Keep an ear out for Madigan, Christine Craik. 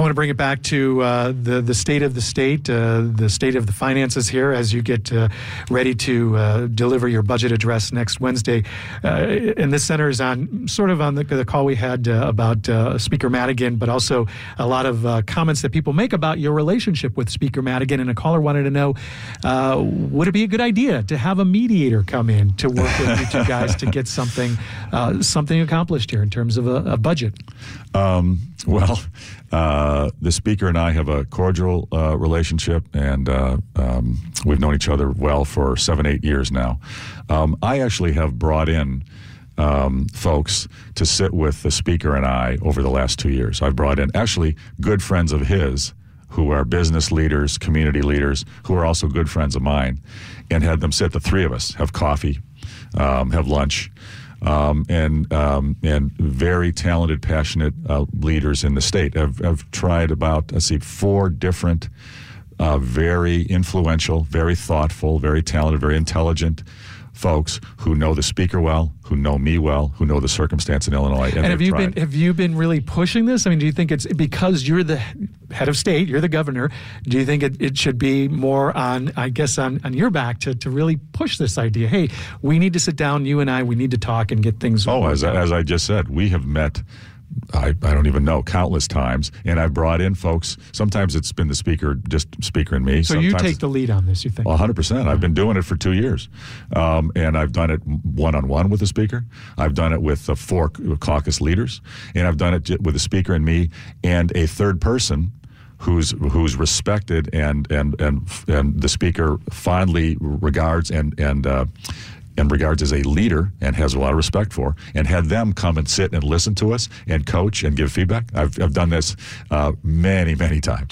I want to bring it back to the state of the state, the state of the finances here as you get ready to deliver your budget address next Wednesday. And this centers on sort of on the call we had about Speaker Madigan, but also a lot of comments that people make about your relationship with Speaker Madigan. And a caller wanted to know, would it be a good idea to have a mediator come in to work with you two guys to get something accomplished here in terms of a budget? The Speaker and I have a cordial relationship, and we've known each other well for 7-8 years now. I actually have brought in folks to sit with the Speaker and I over the last 2 years. I've brought in actually good friends of his who are business leaders, community leaders, who are also good friends of mine, and had them sit, the three of us, have coffee, have lunch, and very talented, passionate leaders in the state. I've tried about, four different, very influential, very thoughtful, very talented, very intelligent folks who know the Speaker well, who know me well, who know the circumstance in Illinois. And have you been really pushing this? I mean, do you think it's because you're the head of state, you're the governor, do you think it should be more on your back to really push this idea? Hey, we need to sit down, you and I, we need to talk and get things worked out. As I just said, we have met, I don't even know, countless times, and I've brought in folks. Sometimes it's been the Speaker, just Speaker and me. So sometimes you take the lead on this, you think? 100%. I've been doing it for 2 years, and I've done it one-on-one with the Speaker. I've done it with the four caucus leaders, and I've done it with the Speaker and me and a third person who's respected and the Speaker fondly regards and regards as a leader and has a lot of respect for, and had them come and sit and listen to us and coach and give feedback. I've done this many, many times.